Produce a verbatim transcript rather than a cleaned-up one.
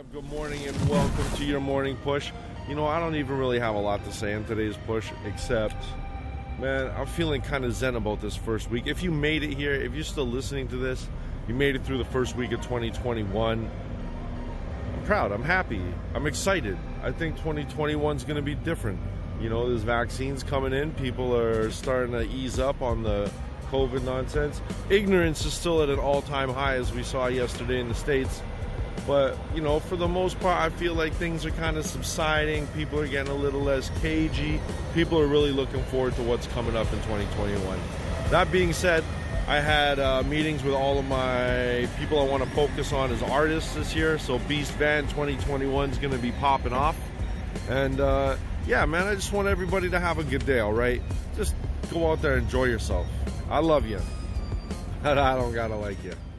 up? Good morning and welcome to your morning push. You know, I don't even really have a lot to say in today's push, except, man, I'm feeling kind of zen about this first week. If you made it here, if you're still listening to this, you made it through the first week of twenty twenty-one. I'm proud. I'm happy. I'm excited. I think twenty twenty-one is going to be different. You know, there's vaccines coming in. People are starting to ease up on the COVID nonsense. Ignorance is still at an all-time high, as we saw yesterday in the States. But, you know, for the most part, I feel like things are kind of subsiding. People are getting a little less cagey. People are really looking forward to what's coming up in twenty twenty-one. That being said, I had uh, meetings with all of my people I want to focus on as artists this year. So Beast Van twenty twenty-one is going to be popping off. And, uh, yeah, man, I just want everybody to have a good day, all right? Just go out there and enjoy yourself. I love you. I don't gotta like you.